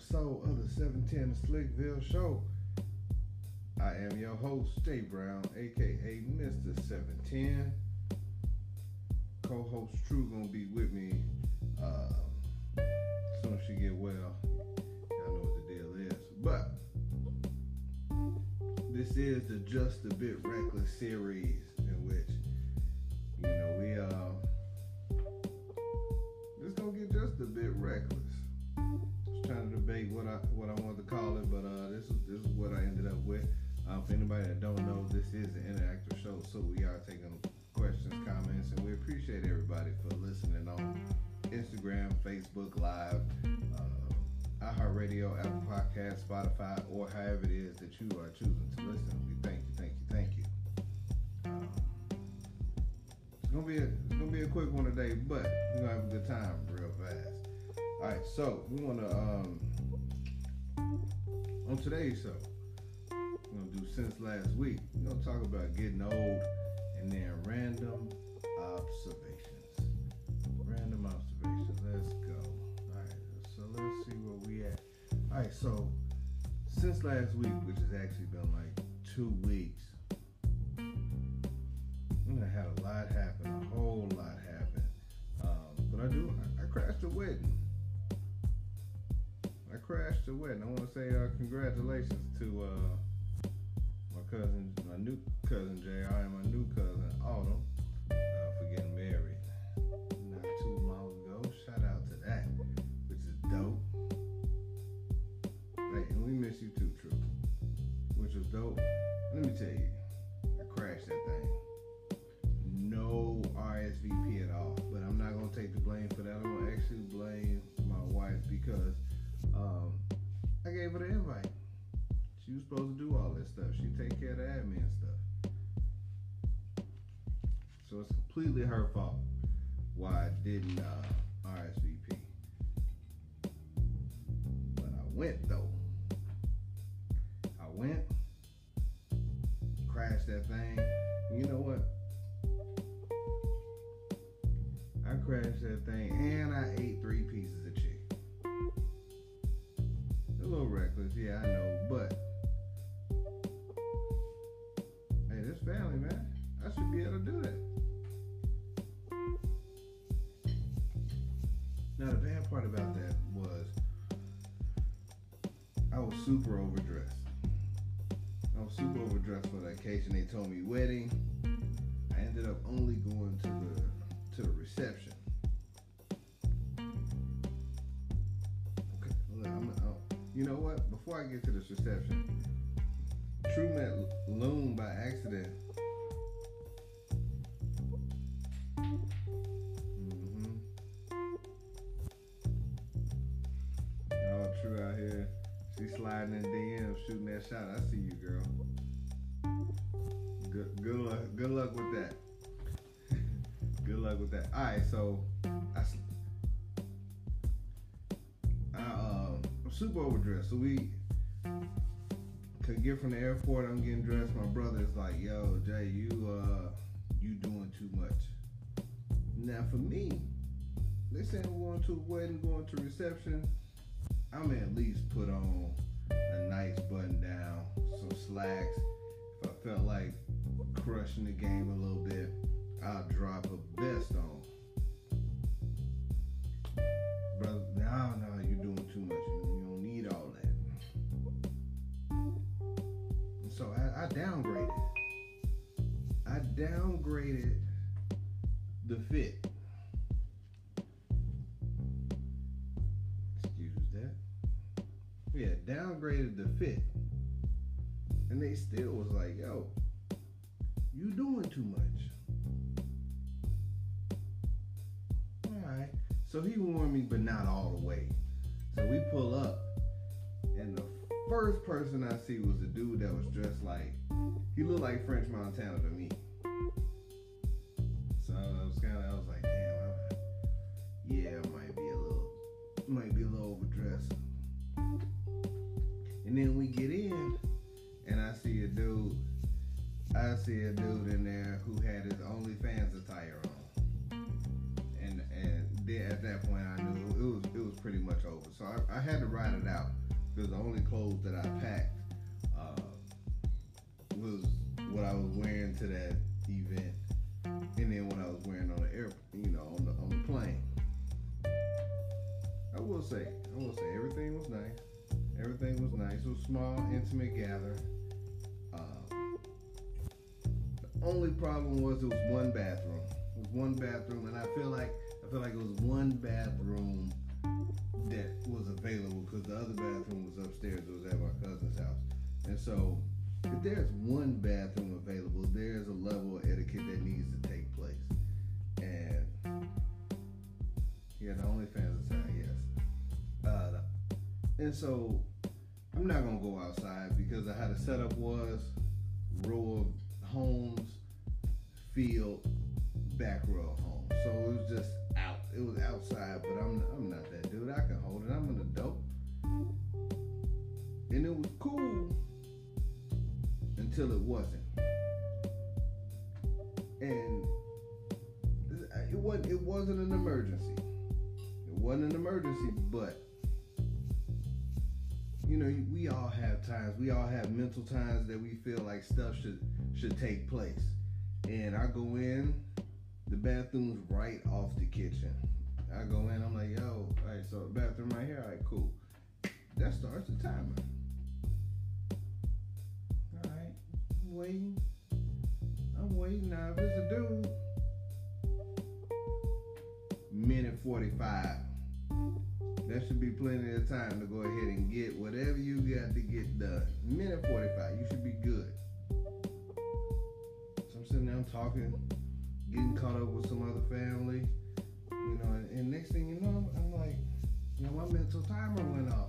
episode of the 710 Slickville Show. I am your host, Jay Brown, a.k.a. Mr. 710. Co-host True gonna be with me as soon as she get well. Y'all know what the deal is. But this is the Just a Bit Reckless series in which, you know, we just gonna get just a bit reckless. Just trying to debate what I wanted to call it, but this is what I ended up with. For anybody that don't know, this is an interactive show, so we are taking questions, comments, and we appreciate everybody for listening on Instagram, Facebook Live, iHeartRadio, Apple Podcasts, Spotify, or however it is that you are choosing to listen. We thank you. It's gonna be a quick one today, but we're gonna have a good time real fast. All right, so we wanna on today's show, we're gonna do since last week. We're gonna talk about getting old and then random observations. Let's go. All right, so let's see where we at. All right, so since last week, which has actually been like 2 weeks, I had a lot happen, a whole lot happen. But I crashed a wedding. I want to say congratulations to my new cousin JR, and my new cousin Autumn for getting married not too long ago. Shout out to that, which is dope. Hey, and we miss you too, True, which was dope. Let me tell you, I crashed that thing. No RSVP at all, but I'm not gonna take the blame for that. I'm gonna actually blame my wife because I gave her the invite. She was supposed to do all this stuff. She take care of the admin stuff, so it's completely her fault why I didn't RSVP. But I went, crashed that thing. You know what? I crashed that thing and I ate 3 pieces of chicken. A little reckless, yeah, I know, but hey, this family, man, I should be able to do that. Now, the bad part about that was I was super overdressed. For the occasion. They told me wedding. I ended up only going to the reception. Okay, you know what? Before I get to this reception, True met Loon by accident. Mm-hmm. Oh, True out here. She's sliding in DM, shooting that shot. I see you, girl. Good luck with that. All right, so I'm super overdressed. So we could get from the airport. I'm getting dressed. My brother's like, "Yo, Jay, you doing too much." Now for me, they saying we're going to a wedding, going to reception. I'm at least put on a nice button down, some slacks. If I felt like crushing the game a little bit, I'll drop a vest on. Brother, no, you're doing too much. You don't need all that. And so I downgraded the fit. Excuse that. Yeah, downgraded the fit. And they still was like, "Yo, you doing too much." So he warned me, but not all the way. So we pull up, and the first person I see was a dude that was dressed like, he looked like French Montana to me. So I was like, damn, might be a little overdressed. And then we get in, and I see a dude in there who had his OnlyFans attire on. At that point, I knew it was pretty much over. So I had to ride it out because the only clothes that I packed was what I was wearing to that event, and then what I was wearing on the air, you know, on the plane. I will say everything was nice. Everything was nice. It was a small, intimate gathering. The only problem was it was one bathroom. It was one bathroom, and I feel like it was one bathroom that was available because the other bathroom was upstairs. It was at my cousin's house, and so if there's one bathroom available, there's a level of etiquette that needs to take place. And yeah, the OnlyFans aside, yes. And so I'm not gonna go outside because of how the setup was: row of homes, field, back row of homes. So it was just out. It was outside, but I'm not that dude. I can hold it. I'm an adult, and it was cool. Until it wasn't, and it wasn't an emergency. It wasn't an emergency, but you know, we all have times. We all have mental times that we feel like stuff should take place. And I go in, the bathroom's right off the kitchen. I go in, I'm like, yo, all right, so the bathroom right here, all right, cool. That starts the timer. I'm waiting. Now, if it's a dude, minute 45. That should be plenty of time to go ahead and get whatever you got to get done. Minute 45, you should be good. So I'm sitting there, I'm talking, getting caught up with some other family, you know, and next thing you know, I'm like, you know, my mental timer went off.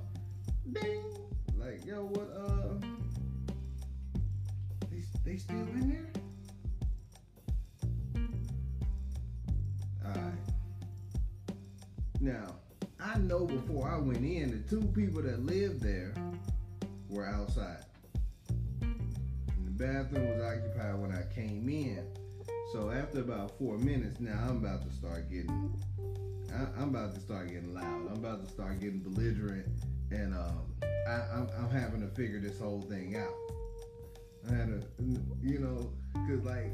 Ding! Like, yo, what, they still in there? Alright. Now, I know before I went in, the two people that lived there were outside. And the bathroom was occupied when I came in. So after about 4 minutes, now I'm about to start getting loud. I'm about to start getting belligerent. And I'm having to figure this whole thing out. I had a, you know, cause like,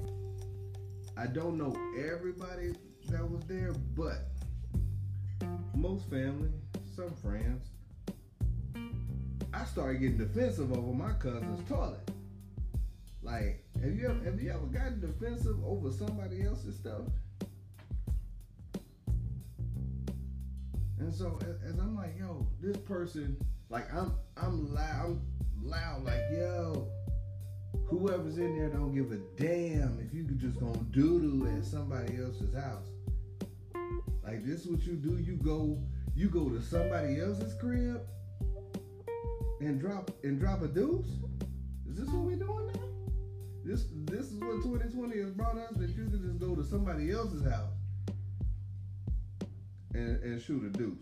I don't know everybody that was there, but most family, some friends, I started getting defensive over my cousin's toilet. Like, have you ever gotten defensive over somebody else's stuff? And so as I'm like, yo, this person, like I'm loud, like, yo. Whoever's in there don't give a damn if you just gonna doodle at somebody else's house. Like, this is what you do. You go to somebody else's crib and drop a deuce? Is this what we're doing now? This is what 2020 has brought us, that you can just go to somebody else's house and shoot a deuce.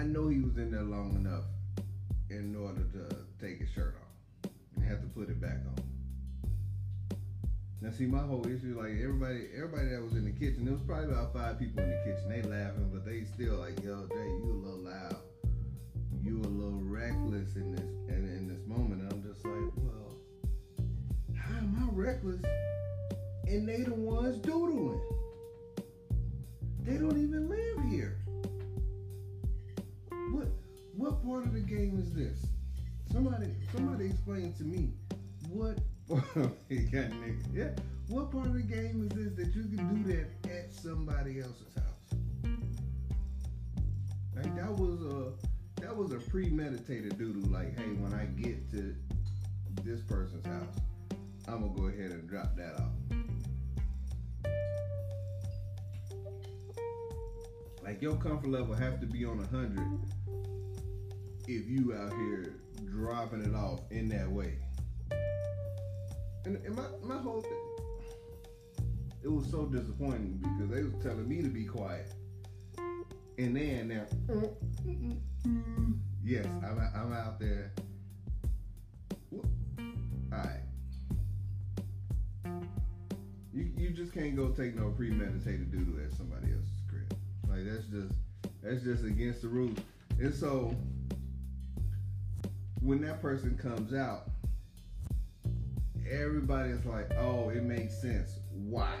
I know he was in there long enough in order to take his shirt off and have to put it back on. Now see, my whole issue, like everybody that was in the kitchen, there was probably about 5 people in the kitchen. They laughing, but they still like, yo, Jay, you a little loud. You a little reckless in this moment. And I'm just like, well, how am I reckless? And they the ones doodling. They don't even live here. What part of the game is this? Somebody explain to me what part of the game is this that you can do that at somebody else's house? Like that was a premeditated doodle. Like, hey, when I get to this person's house, I'm gonna go ahead and drop that off. Like, your comfort level have to be on 100. If you out here dropping it off in that way. And my whole thing, it was so disappointing because they was telling me to be quiet. And then now, yes, I'm out there. All right, you just can't go take no premeditated doo-doo at somebody else's crib. Like, that's just against the rules. And so when that person comes out, everybody's like, oh, it makes sense. Why?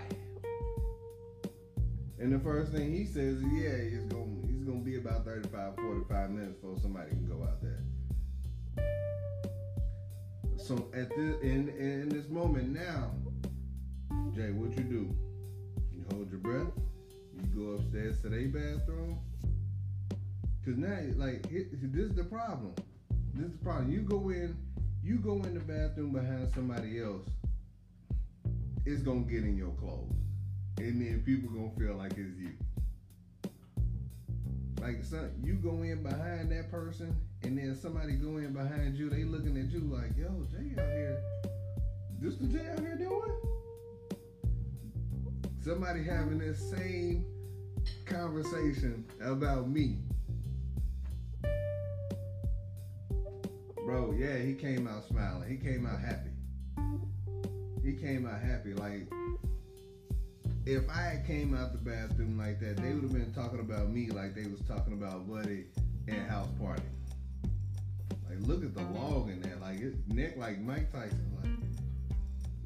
And the first thing he says is, yeah, it's gonna be about 35, 45 minutes before somebody can go out there. So at this in this moment now, Jay, what you do? You hold your breath, you go upstairs to their bathroom. Cause now, like, this is the problem. This is the problem. You go in the bathroom behind somebody else, it's gonna get in your clothes. And then people gonna feel like it's you. Like, son, you go in behind that person, and then somebody go in behind you, they looking at you like, yo, Jay out here, this the Jay out here doing? Somebody having that same conversation about me. Bro, yeah, he came out smiling. He came out happy. Like, if I had came out the bathroom like that, they would have been talking about me like they was talking about Buddy and House Party. Like, look at the log in there. Like, his neck like Mike Tyson. Like,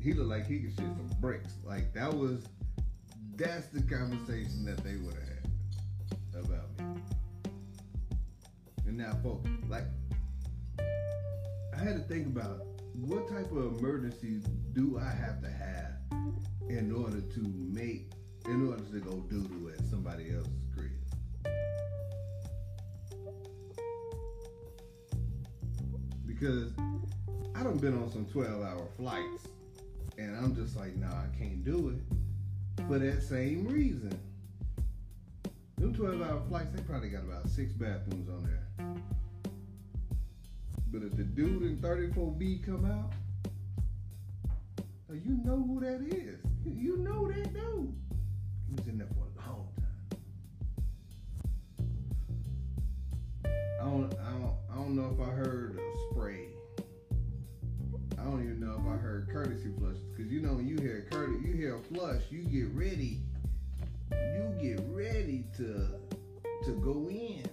he looked like he could shit some bricks. Like, that's the conversation that they would have had about me. And now, folks, like, I had to think about what type of emergency do I have to have in order to go doo-doo at somebody else's crib. Because I done been on some 12-hour flights and I'm just like, nah, I can't do it for that same reason. Them 12-hour flights, they probably got about 6 bathrooms on there. But if the dude in 34B come out, you know who that is. You know that dude. He was in there for a long time. I don't know if I heard a spray. I don't even know if I heard courtesy flushes. Cause you know when you hear courtesy, you hear a flush, you get ready. You get ready to go in.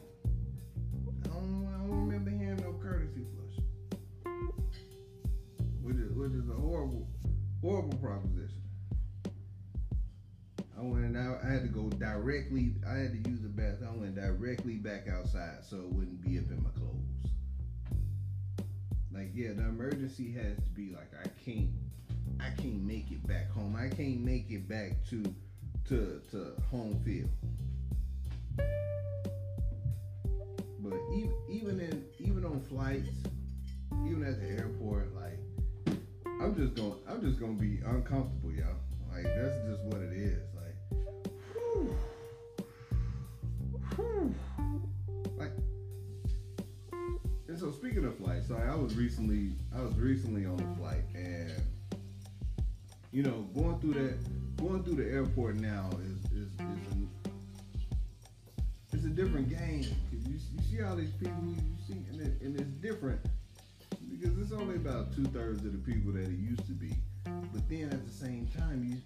I don't remember hearing no courtesy flush. Which is a horrible proposition. I had to go directly. I had to use the bathroom. I went directly back outside so it wouldn't be up in my clothes. Like, yeah, the emergency has to be like, I can't make it back home. I can't make it back to home field. But even on flights, even at the airport, like, I'm just gonna be uncomfortable, y'all. Like, that's just what it is. Like, whew. Like, and so speaking of flights, sorry, I was recently on a flight, and you know, going through the airport now is a different game. Cause you see all these people you see, and it's different. Because it's only about 2/3 of the people that it used to be, but then at the same time,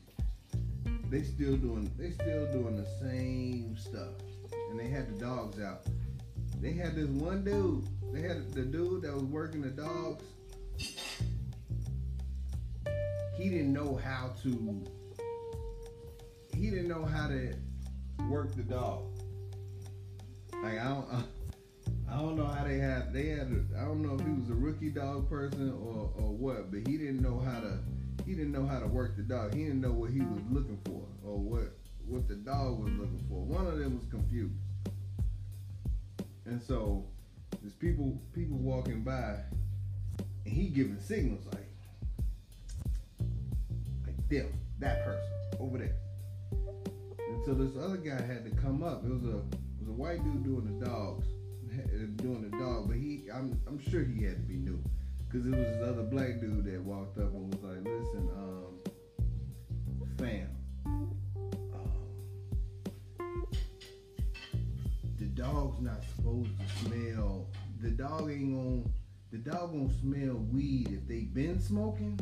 they still doing the same stuff, and they had the dogs out. They had this one dude. They had the dude that was working the dogs. He didn't know how to work the dog. Like, I don't know how I don't know if he was a rookie dog person or what, but he didn't know how to work the dog. He didn't know what he was looking for or what the dog was looking for. One of them was confused. And so there's people walking by and he giving signals like them, that person over there. And so this other guy had to come up. It was a white dude doing the dog, but I'm sure he had to be new, because it was this other black dude that walked up and was like, listen, fam, the dog's not supposed to smell, the dog won't smell weed if they been smoking,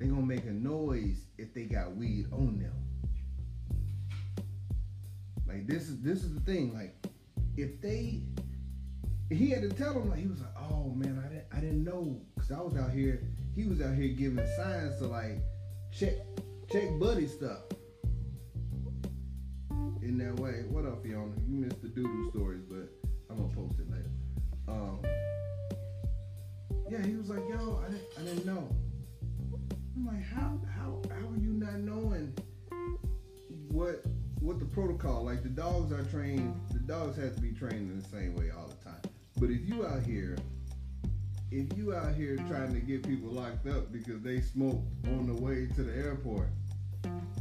They gonna make a noise if they got weed on them. Like this is the thing. Like if they, he had to tell them. Like he was like, oh man, I didn't know, cause I was out here. He was out here giving signs to like check buddy stuff. In that way, what up, Fiona? You missed the doodle stories, but I'm gonna post it later. Yeah, he was like, yo, I didn't know. I'm like, how are you not knowing what the protocol? Like the dogs are trained. The dogs have to be trained in the same way all the time. But if you out here trying to get people locked up because they smoked on the way to the airport,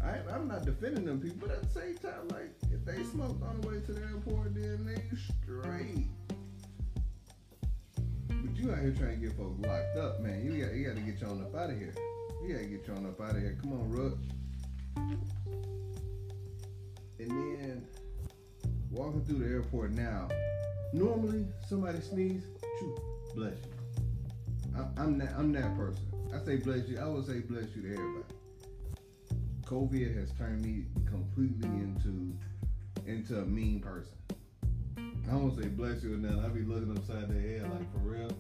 I'm not defending them people, but at the same time, like if they smoked on the way to the airport, then they straight. But you out here trying to get folks locked up, man. You got to get y'all up out of here. You gotta get y'all up out of here. Come on, Rook. And then walking through the airport now. Normally, somebody sneezes, bless you. I'm that person. I say bless you. I would say bless you to everybody. COVID has turned me completely into a mean person. I don't say bless you or nothing. I be looking upside the head like, for real?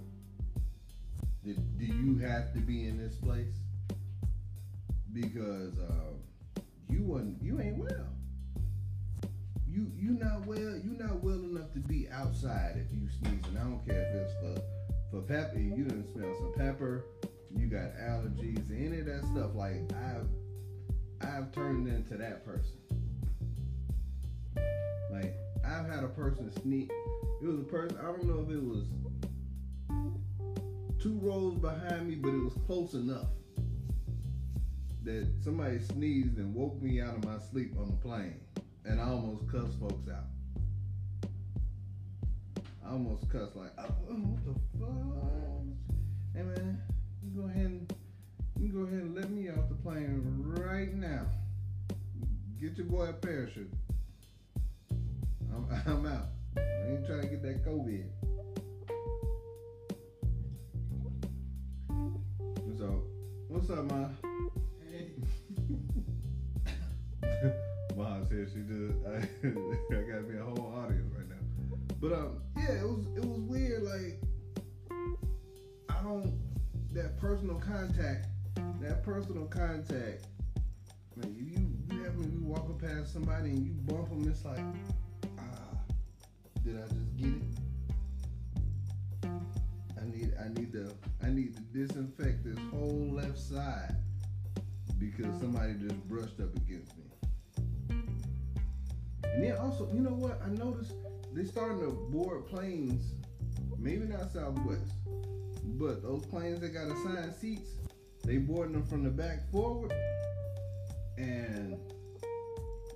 Do you have to be in this place? Because you ain't well. You not well. You not well enough to be outside if you sneezing. I don't care if it's for pepper. You done smell some pepper. You got allergies, any of that stuff. Like I've turned into that person. Like I've had a person sneak. It was a person. I don't know if it was 2 rows behind me, but it was close enough that somebody sneezed and woke me out of my sleep on the plane, and I almost cussed folks out. I almost cussed like, oh, what the fuck? Hey man, you can go ahead and let me off the plane right now. Get your boy a parachute. I'm out. I ain't trying to get that COVID. So, what's up, Ma? Mom said she did. I gotta be a whole audience right now. But yeah, it was weird. Like I don't, that personal contact. Like if you have me, you walking past somebody and you bump them, it's like, did I just get it? I need to disinfect this whole left side because somebody just brushed up against me. And then also, you know what? I noticed they're starting to board planes, maybe not Southwest, but those planes that got assigned seats, they boarding them from the back forward. And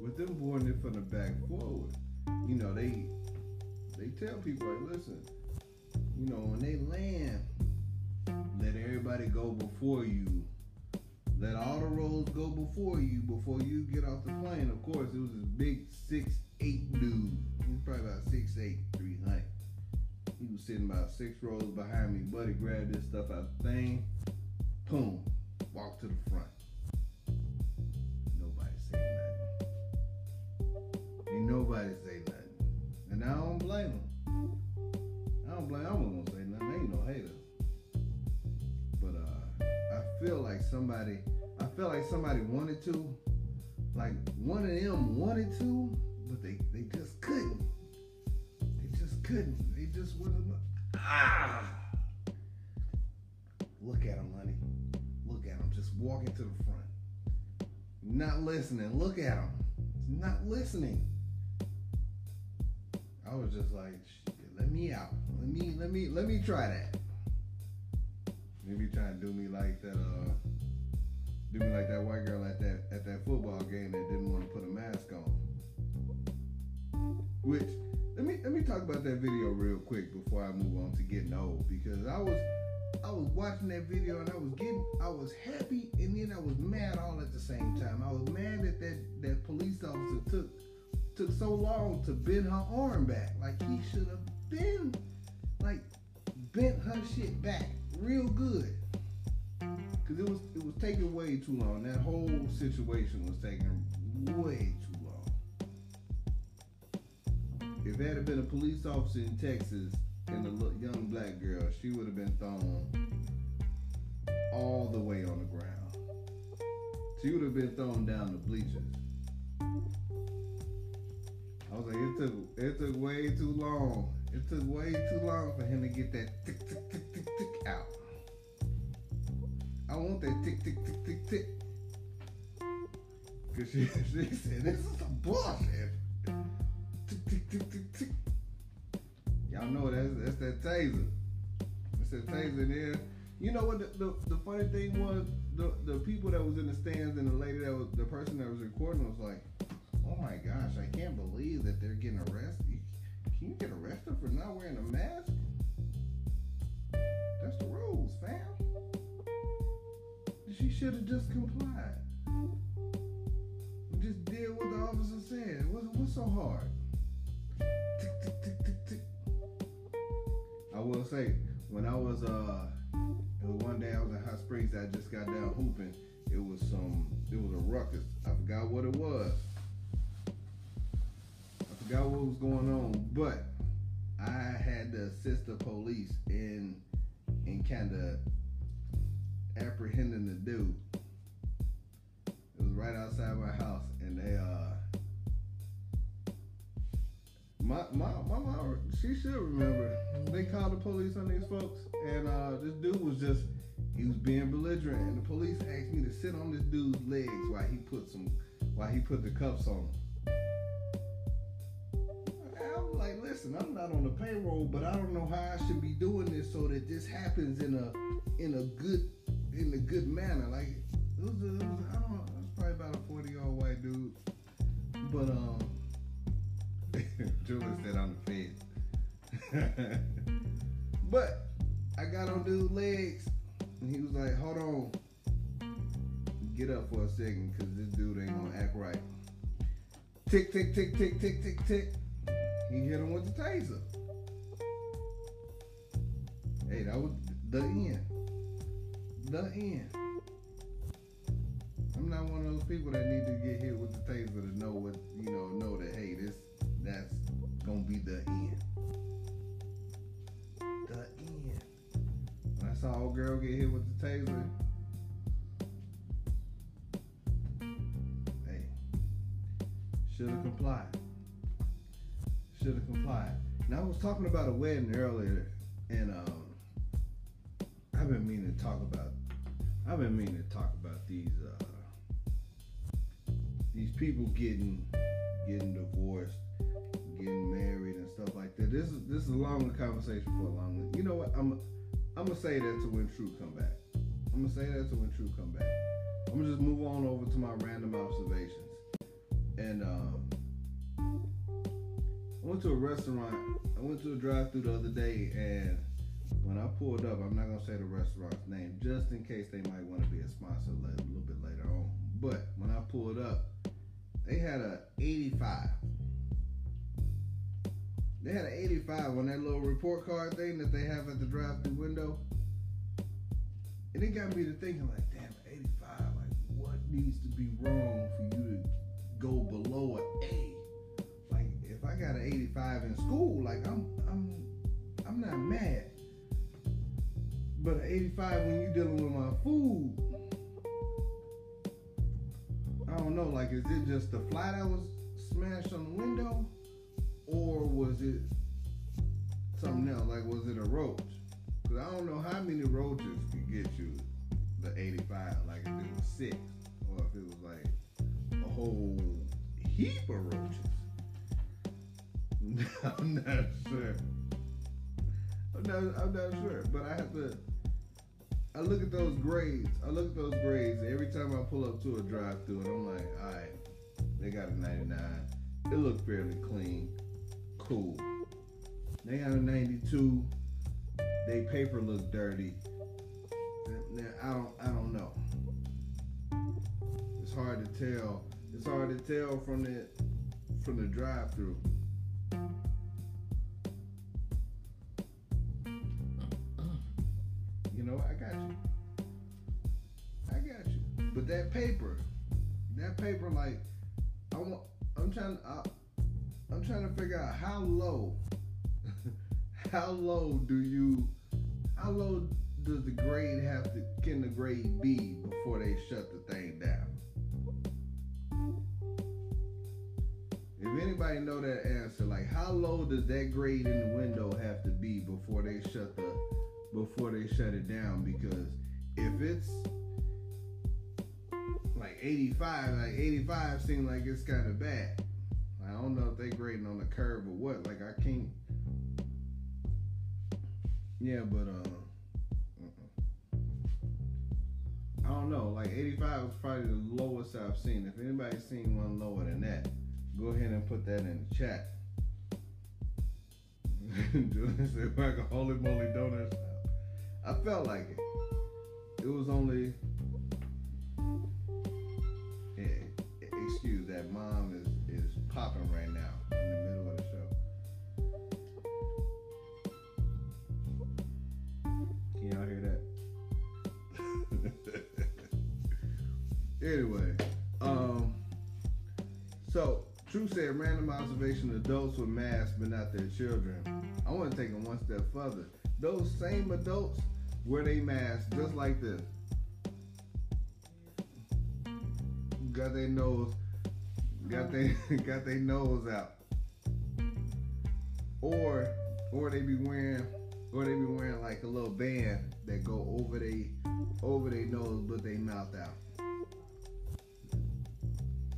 with them boarding it from the back forward, you know, they tell people, like, listen, you know, when they land, let everybody go before you. Let all the roads go before you get off the plane. Of course, it was this big 6'8" dude. He was probably about 6'8", 300. He was sitting about 6 rows behind me. Buddy grabbed this stuff out of the thing. Boom. Walked to the front. Nobody say nothing. Ain't nobody say nothing. And I don't blame him. I wasn't gonna say nothing. I ain't no hater. But I feel like somebody wanted to. Like one of them wanted to, but they just couldn't. They just wouldn't. Look at them, honey. Look at them. Just walking to the front. Not listening. Look at them. Not listening. I was just like, let me out. Let me try that. Maybe trying to do me like that white girl at that football game that didn't want to put a mask on. Which let me talk about that video real quick before I move on to getting old, because I was watching that video and I was happy and then I was mad all at the same time. I was mad that police officer took so long to bend her arm back. Like he should have been bent her shit back real good. Cause it was taking way too long. That whole situation was taking way too long. If it had been a police officer in Texas and a young black girl, she would have been thrown all the way on the ground. She would have been thrown down the bleachers. I was like, it took way too long. It took way too long for him to get that tick, tick, tick, tick, tick out. I want that tick, tick, tick, tick, tick. Because she said, this is some bullshit. Tick, tick, tick, tick, tick. Y'all know that's that taser. That's that taser there. You know what the funny thing was? The people that was in the stands and the lady that was, the person that was recording was like, oh my gosh, I can't believe that they're getting arrested. Can you get arrested for not wearing a mask? That's the rules, fam. She should have just complied. Just did what the officer said. What's so hard? Tick, tick, tick, tick, tick. I will say, when I was, one day I was in Hot Springs, I just got down hooping. It was a ruckus. I forgot what it was. I forgot what was going on, but I had to assist the police in kind of apprehending the dude. It was right outside my house, and they my mom, she should remember. They called the police on these folks, and this dude was he was being belligerent, and the police asked me to sit on this dude's legs while he put the cuffs on him. Like, listen, I'm not on the payroll, but I don't know how I should be doing this so that this happens in a good manner. Like, it was I don't know, it was probably about a 40-year-old white dude, but Julie said I'm the fed. But I got on dude's legs, and he was like, "Hold on, get up for a second, cause this dude ain't gonna act right." Tick, tick, tick, tick, tick, tick, tick. He hit him with the taser. Hey, that was the end. The end. I'm not one of those people that need to get hit with the taser to know what, you know that, hey, that's gonna be the end. The end. When I saw old girl get hit with the taser, hey, should've complied. Should have complied. Now, I was talking about a wedding earlier, and I've been meaning to talk about these people getting divorced, getting married, and stuff like that. This is a longer conversation for a long. You know what? I'm gonna say that to when True come back. I'm gonna just move on over to my random observations, and I went to a restaurant. I went to a drive-thru the other day, and when I pulled up, I'm not going to say the restaurant's name, just in case they might want to be a sponsor a little bit later on. But when I pulled up, they had a 85. They had an 85 on that little report card thing that they have at the drive-thru window. And it got me to thinking, like, damn, 85, like, what needs to be wrong for you to go below an 80? If I got an 85 in school, like I'm not mad. But an 85 when you dealing with my food, I don't know. Like, is it just the fly that was smashed on the window, or was it something else? Like, was it a roach? Because I don't know how many roaches could get you the 85. Like, if it was 6, or if it was like a whole heap of roaches. I'm not sure. I'm not sure. But I look at those grades. Every time I pull up to a drive-thru, and I'm like, all right, they got a 99. It looked fairly clean. Cool. They got a 92. They paper looked dirty. Now, I don't know. It's hard to tell. from the drive-thru. You know, I got you. I got you. But that paper, like, I'm trying to figure out how low does the grade can the grade be before they shut the thing down? If anybody know that answer, like, how low does that grade in the window have to be before they shut it down? Because if it's like 85, seems like it's kind of bad. I don't know if they grading on a curve or what. Like, I can't. Yeah, but I don't know. Like, 85 was probably the lowest I've seen. If anybody's seen one lower than that, go ahead and put that in the chat. Julian said, like a holy moly donut shop. I felt like it. It was only. Yeah, excuse that, mom is popping right now in the middle of the show. Can y'all hear that? Anyway, so. True said random observation, adults with masks but not their children. I want to take them one step further. Those same adults wear they masks just like this. Got their nose out. Or they be wearing like a little band that go over they nose but they mouth out.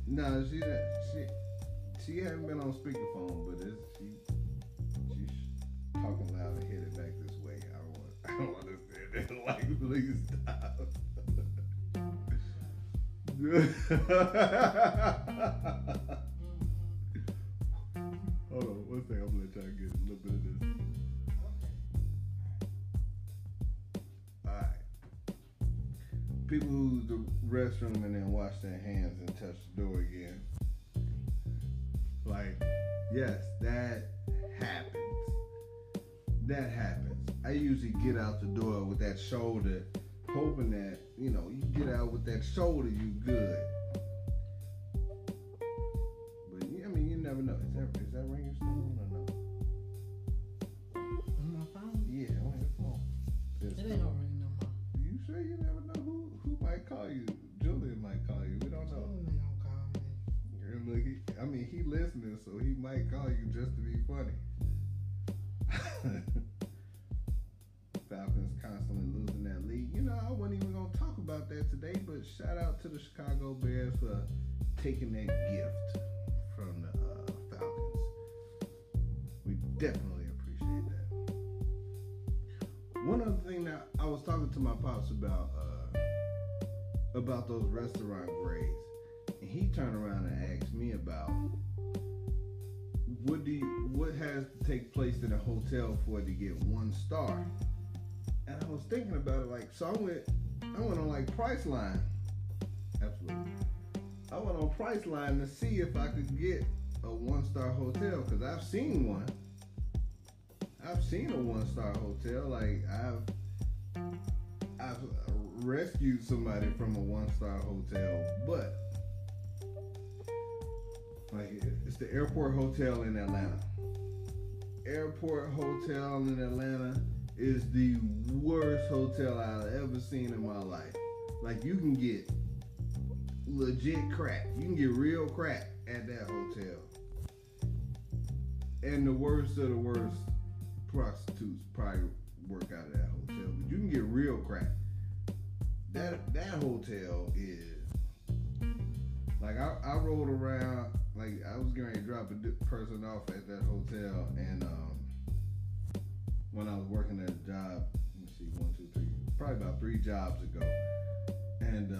No, She hasn't been on speakerphone, but she's talking loud and headed back this way. I don't understand that. Like, please stop. Hold on, one second. I'm gonna try to get a little bit of this. Okay. All right. People who use the restroom and then wash their hands and touch the door again. Like, yes, that happens. I usually get out the door with that shoulder, hoping that, you know, you get out with that shoulder, you good. But, yeah, I mean, you never know. Is that ringing still on or no? On my phone? Yeah, on your phone. It ain't no ring no more. You sure? You never know who might call you. Julian might call you. We don't know. Julian don't call me. Look, he listening, so he might call you just to be funny. Falcons constantly losing that league. You know, I wasn't even going to talk about that today, but shout out to the Chicago Bears for taking that gift from the Falcons. We definitely appreciate that. One other thing that I was talking to my pops about those restaurant grades. And he turned around and asked me about what has to take place in a hotel for it to get 1 star. And I was thinking about it, like, so I went on like Priceline. Absolutely. I went on Priceline to see if I could get a 1-star hotel, because I've seen one. I've seen a 1-star hotel. Like, I've rescued somebody from a 1-star hotel, but like, it's the Airport Hotel in Atlanta. Airport Hotel in Atlanta is the worst hotel I've ever seen in my life. Like, you can get legit crap. You can get real crap at that hotel. And the worst of the worst prostitutes probably work out of that hotel. But you can get real crap. That hotel is... Like, I rolled around, like, I was going to drop a person off at that hotel, and when I was working at a job, let me see, 1, 2, 3, probably about 3 jobs ago, and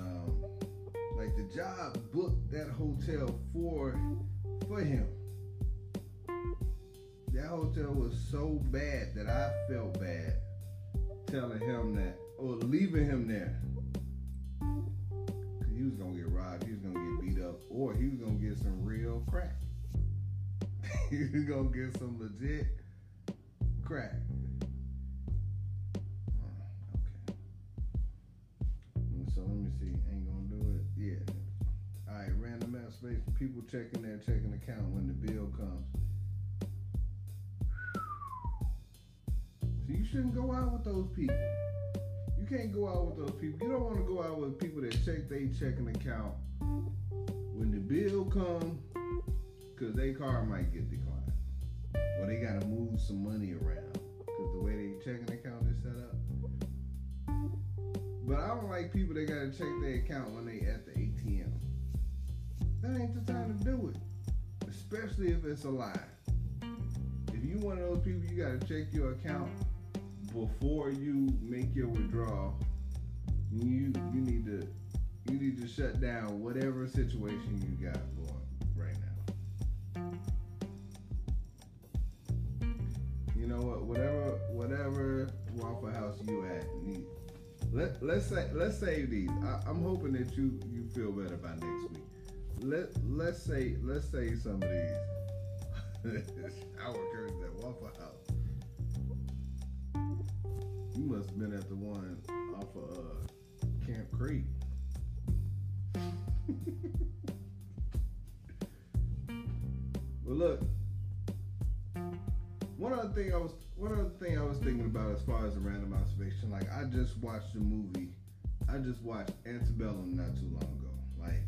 like, the job booked that hotel for him. That hotel was so bad that I felt bad telling him that, or leaving him there. He was going to get robbed, he was going to get beat up, or he was going to get some real crack. He was going to get some legit crack. Okay. Let's So let me see. Ain't gonna do it. Yeah. All right. Random ass space. People checking their checking account when the bill comes. So you shouldn't go out with those people. You can't go out with those people. You don't want to go out with people that check their checking account when the bill comes, because their card might get declined. Or they got to move some money around because the way their checking account is set up. But I don't like people that got to check their account when they at the ATM. That ain't the time to do it. Especially if it's a lie. If you one of those people, you got to check your account before you make your withdrawal. You need to shut down whatever situation you got going right now. You know what? Whatever Waffle House you at, let's save these. I'm hoping that you feel better by next week. Let's save some of these. Our curse at Waffle House. You must have been at the one off of Camp Creek. Well, look. One other thing I was thinking about as far as a random observation. Like, I just watched a movie. I just watched Antebellum not too long ago. Like,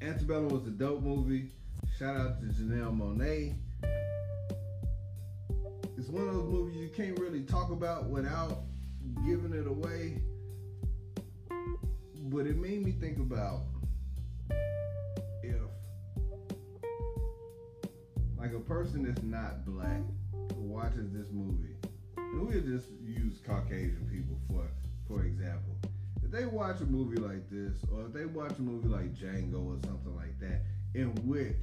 Antebellum was a dope movie. Shout out to Janelle Monae. It's one of those movies you can't really talk about without giving it away. But it made me think about if, like, a person that's not black watches this movie, and we'll just use Caucasian people for example. If they watch a movie like this, or if they watch a movie like Django or something like that, in which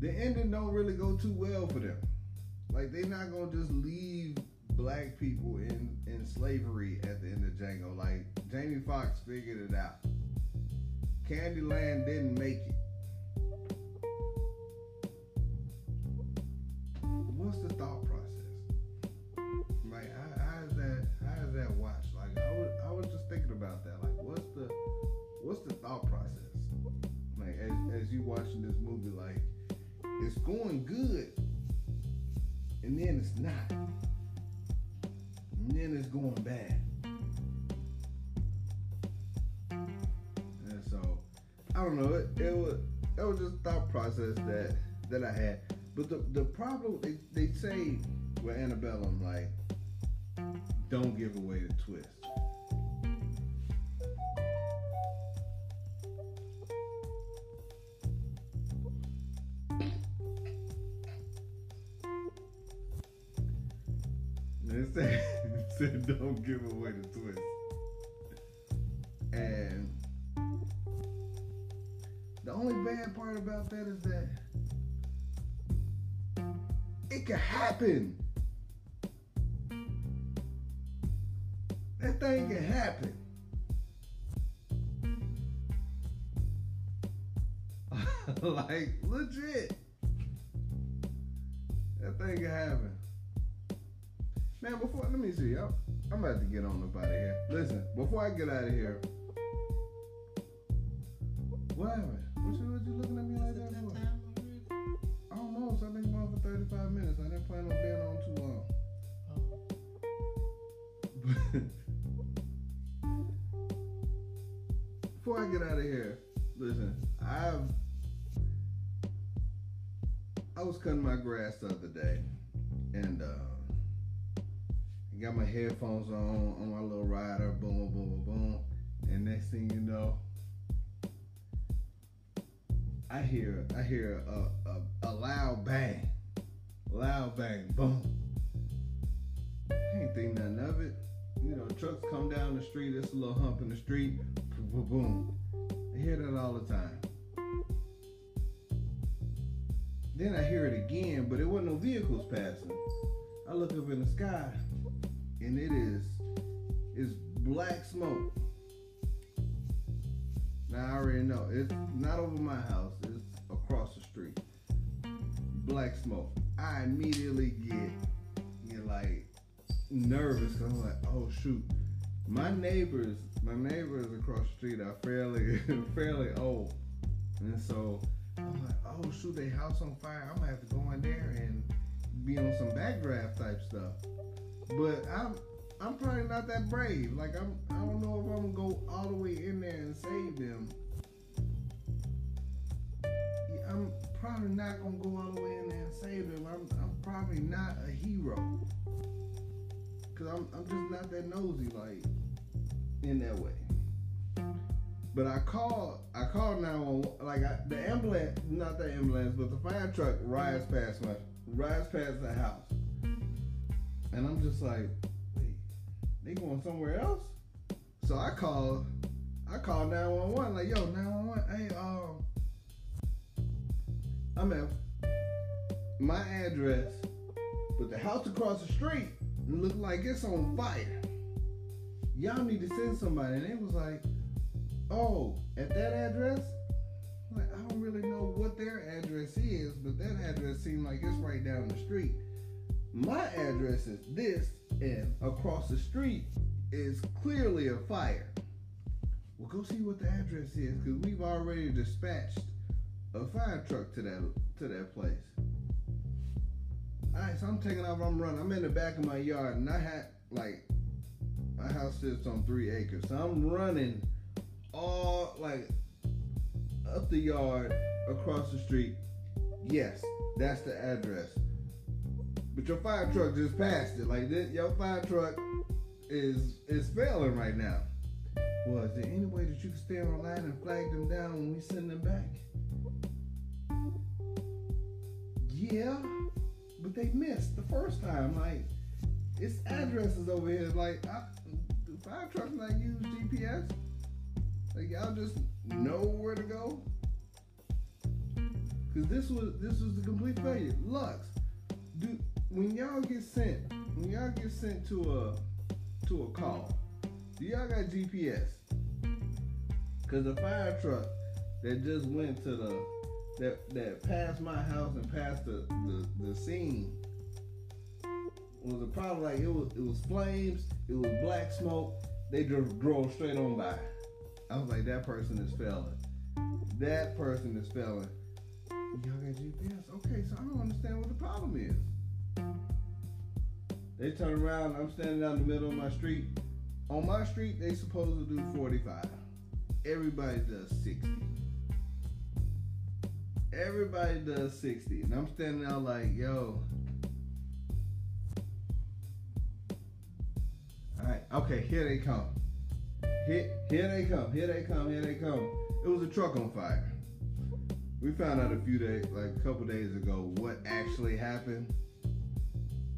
the ending don't really go too well for them. Like, they're not gonna just leave black people in slavery at the end of Django. Like, Jamie Foxx figured it out. Candyland didn't make it. What's the thought process? Like, how is that watched? Like, I was just thinking about that. Like, what's the thought process? Like, as you watching this movie, like, it's going good, and then it's not, and then it's going bad. And so, I don't know. It was just a thought process that I had. But the problem, they say with Antebellum, like, don't give away the twist. It said don't give away the twist. And the only bad part about that is that it could happen. That thing can happen. Like, legit. That thing can happen. Man, let me see. I'm about to get on up out of here. Listen, before I get out of here, what happened? What you looking at me like that for? Almost. I've been going for 35 minutes. I didn't plan on being on too long. Oh. Before I get out of here, listen, I was cutting my grass the other day, and got my headphones on my little rider, boom, boom, boom, boom. And next thing you know, I hear a loud bang, boom. I ain't think nothing of it. You know, trucks come down the street, it's a little hump in the street, boom, boom, boom. I hear that all the time. Then I hear it again, but there wasn't no vehicles passing. I look up in the sky, and it's black smoke. Now I already know, it's not over my house, it's across the street. Black smoke. I immediately get like nervous because I'm like, oh shoot, my neighbors across the street are fairly old, and so I'm like, oh shoot, they house on fire. I'm gonna have to go in there and be on some Backdraft type stuff. But I'm probably not that brave. Like I don't know if I'm gonna go all the way in there and save them. Yeah, I'm probably not gonna go all the way in there and save them. I'm probably not a hero. Cause I'm just not that nosy, like in that way. But I called 911. Like the ambulance, not the ambulance, but the fire truck rides past the house, and I'm just like, wait, they going somewhere else? So I call 911. Like, yo, 911. Hey, I'm at my address, but the house across the street look like it's on fire. Y'all need to send somebody. And it was like, oh, at that address? I'm like, I don't really know what their address is, but that address seemed like it's right down the street. My address is this, and across the street is clearly a fire. Well, go see what the address is, because we've already dispatched a fire truck to that place. All right, so I'm taking off, I'm running. I'm in the back of my yard, and I had, like, my house sits on 3 acres. So I'm running all, like, up the yard, across the street. Yes, that's the address. But your fire truck just passed it. Like, this, your fire truck is failing right now. Well, is there any way that you can stay online and flag them down when we send them back? Yeah. But they missed the first time. Like, it's addresses over here. Like, do fire trucks not use GPS? Like, y'all just know where to go? Because this was the complete failure. Lux, when y'all get sent to a call, do y'all got GPS? Because the fire truck that just went to that passed my house and passed the scene was a problem. Like it was flames, it was black smoke. They just drove straight on by. I was like, that person is failing. Y'all got GPS? Okay, so I don't understand what the problem is. They turn around, I'm standing out in the middle of my street. On my street, they supposed to do 45. Everybody does 60. Everybody does 60, and I'm standing out like, yo. Alright, okay, here they come. It was a truck on fire. We found out a couple days ago, what actually happened.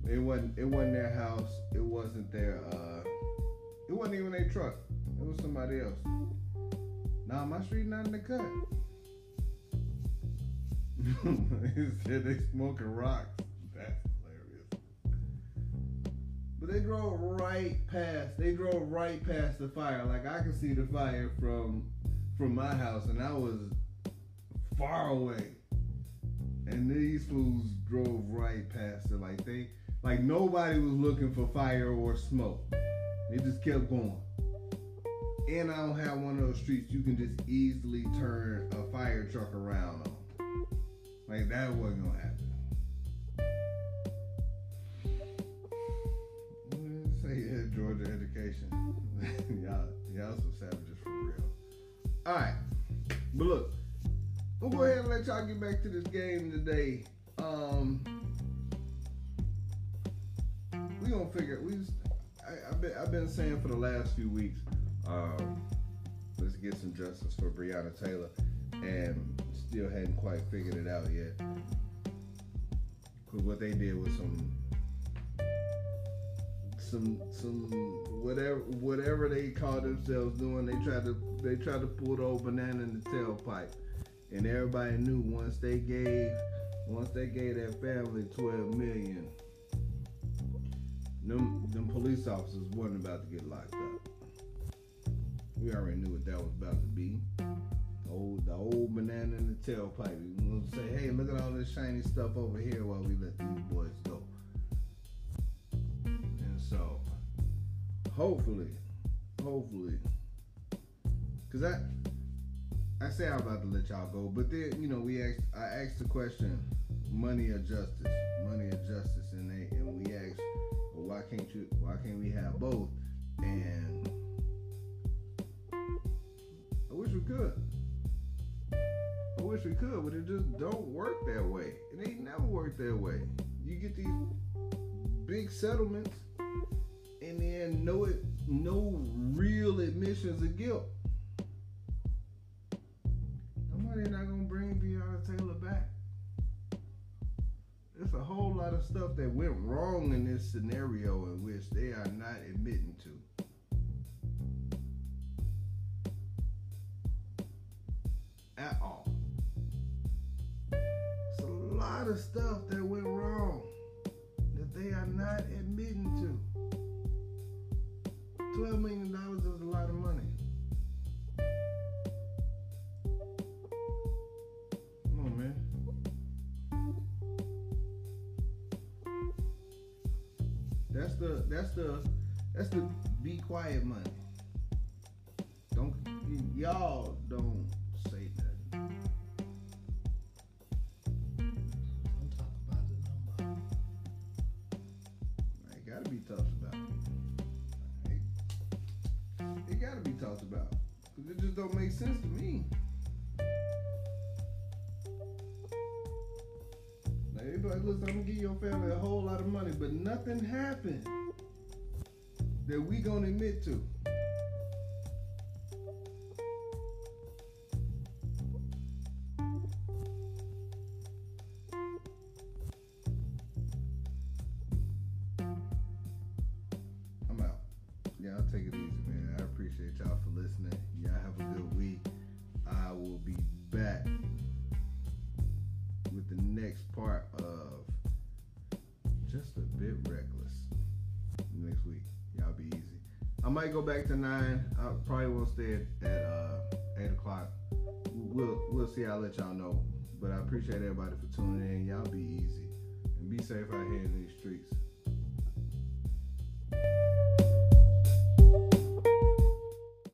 It wasn't their house, it wasn't even their truck. It was somebody else. Nah, my street not in the cut. He said they smoking rocks. That's hilarious. But they drove right past the fire. Like, I could see the fire from my house, and I was far away. And these fools drove right past it. Like, nobody was looking for fire or smoke. They just kept going. And I don't have one of those streets you can just easily turn a fire truck around on. Like, that wasn't gonna happen. Say yeah, Georgia Education. y'all some savages for real. All right, but look, we'll go ahead and let y'all get back to this game today. We gonna figure. I've been saying for the last few weeks. Let's get some justice for Breonna Taylor. And still hadn't quite figured it out yet. Cause what they did was some whatever they called themselves doing, they tried to pull the old banana in the tailpipe. And everybody knew once they gave that family $12 million, them police officers wasn't about to get locked up. We already knew what that was about to be. The old banana in the tailpipe. We're gonna say, hey, look at all this shiny stuff over here while we let these boys go. And So hopefully, because I say I'm about to let y'all go, but then, you know, I asked the question, money or justice, and we asked, well, why can't we have both? And I wish we could. But it just don't work that way. It ain't never worked that way. You get these big settlements, and then no real admissions of guilt. Nobody's not gonna bring Breonna Taylor back. There's a whole lot of stuff that went wrong in this scenario in which they are not admitting to. At all. It's a lot of stuff that went wrong that they are not admitting to. $12 million is a lot of money. Come on, man. That's the be quiet money. Y'all don't say that. It gotta be talked about. Because it just don't make sense to me. Like, they be like, listen, I'm gonna give your family a whole lot of money, but nothing happened that we gonna admit to. Go back to 9. I probably won't stay at 8:00. We'll see. I'll let y'all know. But I appreciate everybody for tuning in. Y'all be easy and be safe out here in these streets.